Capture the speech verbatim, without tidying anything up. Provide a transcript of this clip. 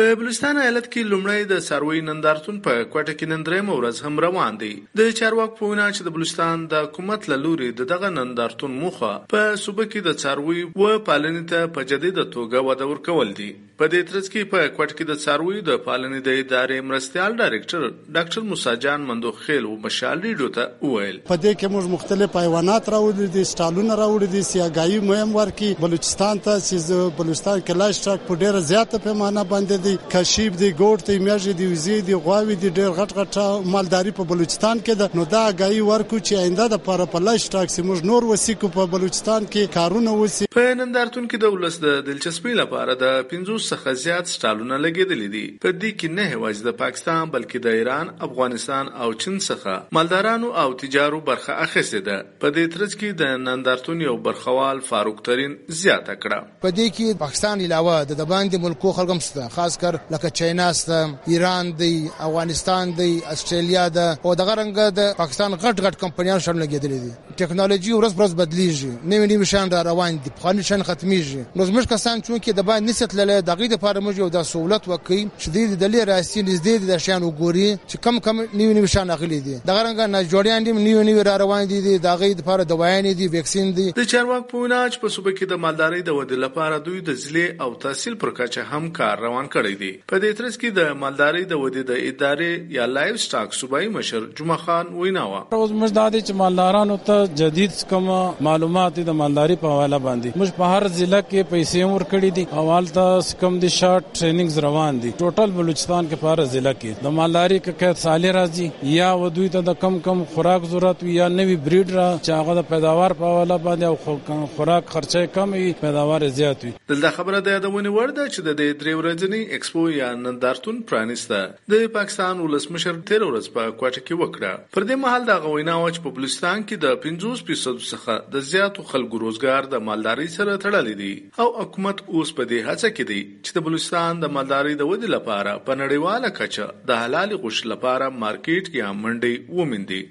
په بلوچستان ایالت کې لومړی د سروي نندارتون په کوټه کې نن درېمه ورځ هم روان دی. د چارواکو په وینا چې د بلوچستان د حکومت له لوري د دغه نندارتون موخه په صوبه کې د سروي و پالنې ته په جدیده توګه وده ورکول دي. په دې ترڅ کې په کوټه کې د سروي د پالنې د ادارې مرستیال ډایرکټر ډاکټر موسی جان مندوخیل او مشال ریډیو ته وویل په دې کې موږ مختلف حیوانات راوړل دي، سټالونه راوړل دي، سیاګایي مهم ورکی بلوچستان ته چې بلوچستان کې لاش ټاک په ډیره زیاته پیمانه باندې دی، کشیب دی، ګوړ دی، میږي دی، وزې دی، غواوې دی، ډېر غټ غټ مالداري په بلوچستان کې ده. نو دا غایي ورکو چې آینده د پاره په لاش ټاک سیموږ نور وسیکو په بلوچستان کې کارونه وسی. په نندارتون کې د ولس د دلچسپي لپاره د پنځوس څخه زیات سټالونه لګېدلې دي. په دې کې نه یوازې د پاکستان بلکې د ایران، افغانستان او چین څخه مالدارانو او تجارو برخه اخیستې ده. په دې ترڅ کې د نندارتون یو برخوال فاروق ترین زیاته کړه. په دې کې پاکستان علاوه د باندې ملکو خلګم سره خاص کر لکه چین استه، ایران دی، افغانستان دی، اسټرالیا ده او دغه رنګ د پاکستان غټ غټ کمپنیان شامل کېدلې دي. ټکنالوژي ورځ پر ورځ بدلیږي، نوی نوی شان را روان دي، خو نشان ختمیږي. نو زموږ کسان چون کې د باندې نسیت للې دغه د پاره موږ یو د سہولت وکي شدید د لې راسي نږدې د شان وګوري چې کم کم نوی نوی شان اخلي دي. دغه رنګ نه جوړیان دي، نوی نوی را روان دي، دغه د پاره دوايان دي، ویکسین دي. د چارواک پوناج په صوبه کې د مالداري د ودې لپاره دوی د ځلې او تحصیل پر کچه هم کار روان کړی دی. په دې ترڅ کې د مالدارۍ د ودې د ادارې یا لایف سټاک صوبایي مشر جمعه خان وینا وه. اوس موږ دا دي چې مالدارانو ته جدید کوم معلومات د مالدارۍ په حواله باندې موږ په هر ضلع کې پیسې ورکړي دي او هلته کم د شارټ ټریننګز روان دي. ټوټل بلوچستان کې په هر ضلع کې د مالدارۍ کښت سالي راځي یا ودوی ته د کم کم خوراک ضرورت وي یا نوي بریډ را چې هغه د پیداوار په حواله باندې او خوراک خرچه کم وي، پیداوار زیات وي. دلته خبره ده ونې ورده چې د دې درې ورځنی اکسپو یا نندارتون پرانیسته د پاکستان ولسمشر تیر ورځ په کوټه کې وکړه. پر دې مهال د غوینا واچ په بلوچستان کې د پنځوس فیصد څخه د زیاتو خلکو روزګار د مالداري سره تړلې دي او حکومت اوس په دې هڅه کې دی چې د بلوچستان د مالداري د ودې لپاره په نړیواله کچه د حلال غوښې لپاره مارکیټ یا منډي ومندي.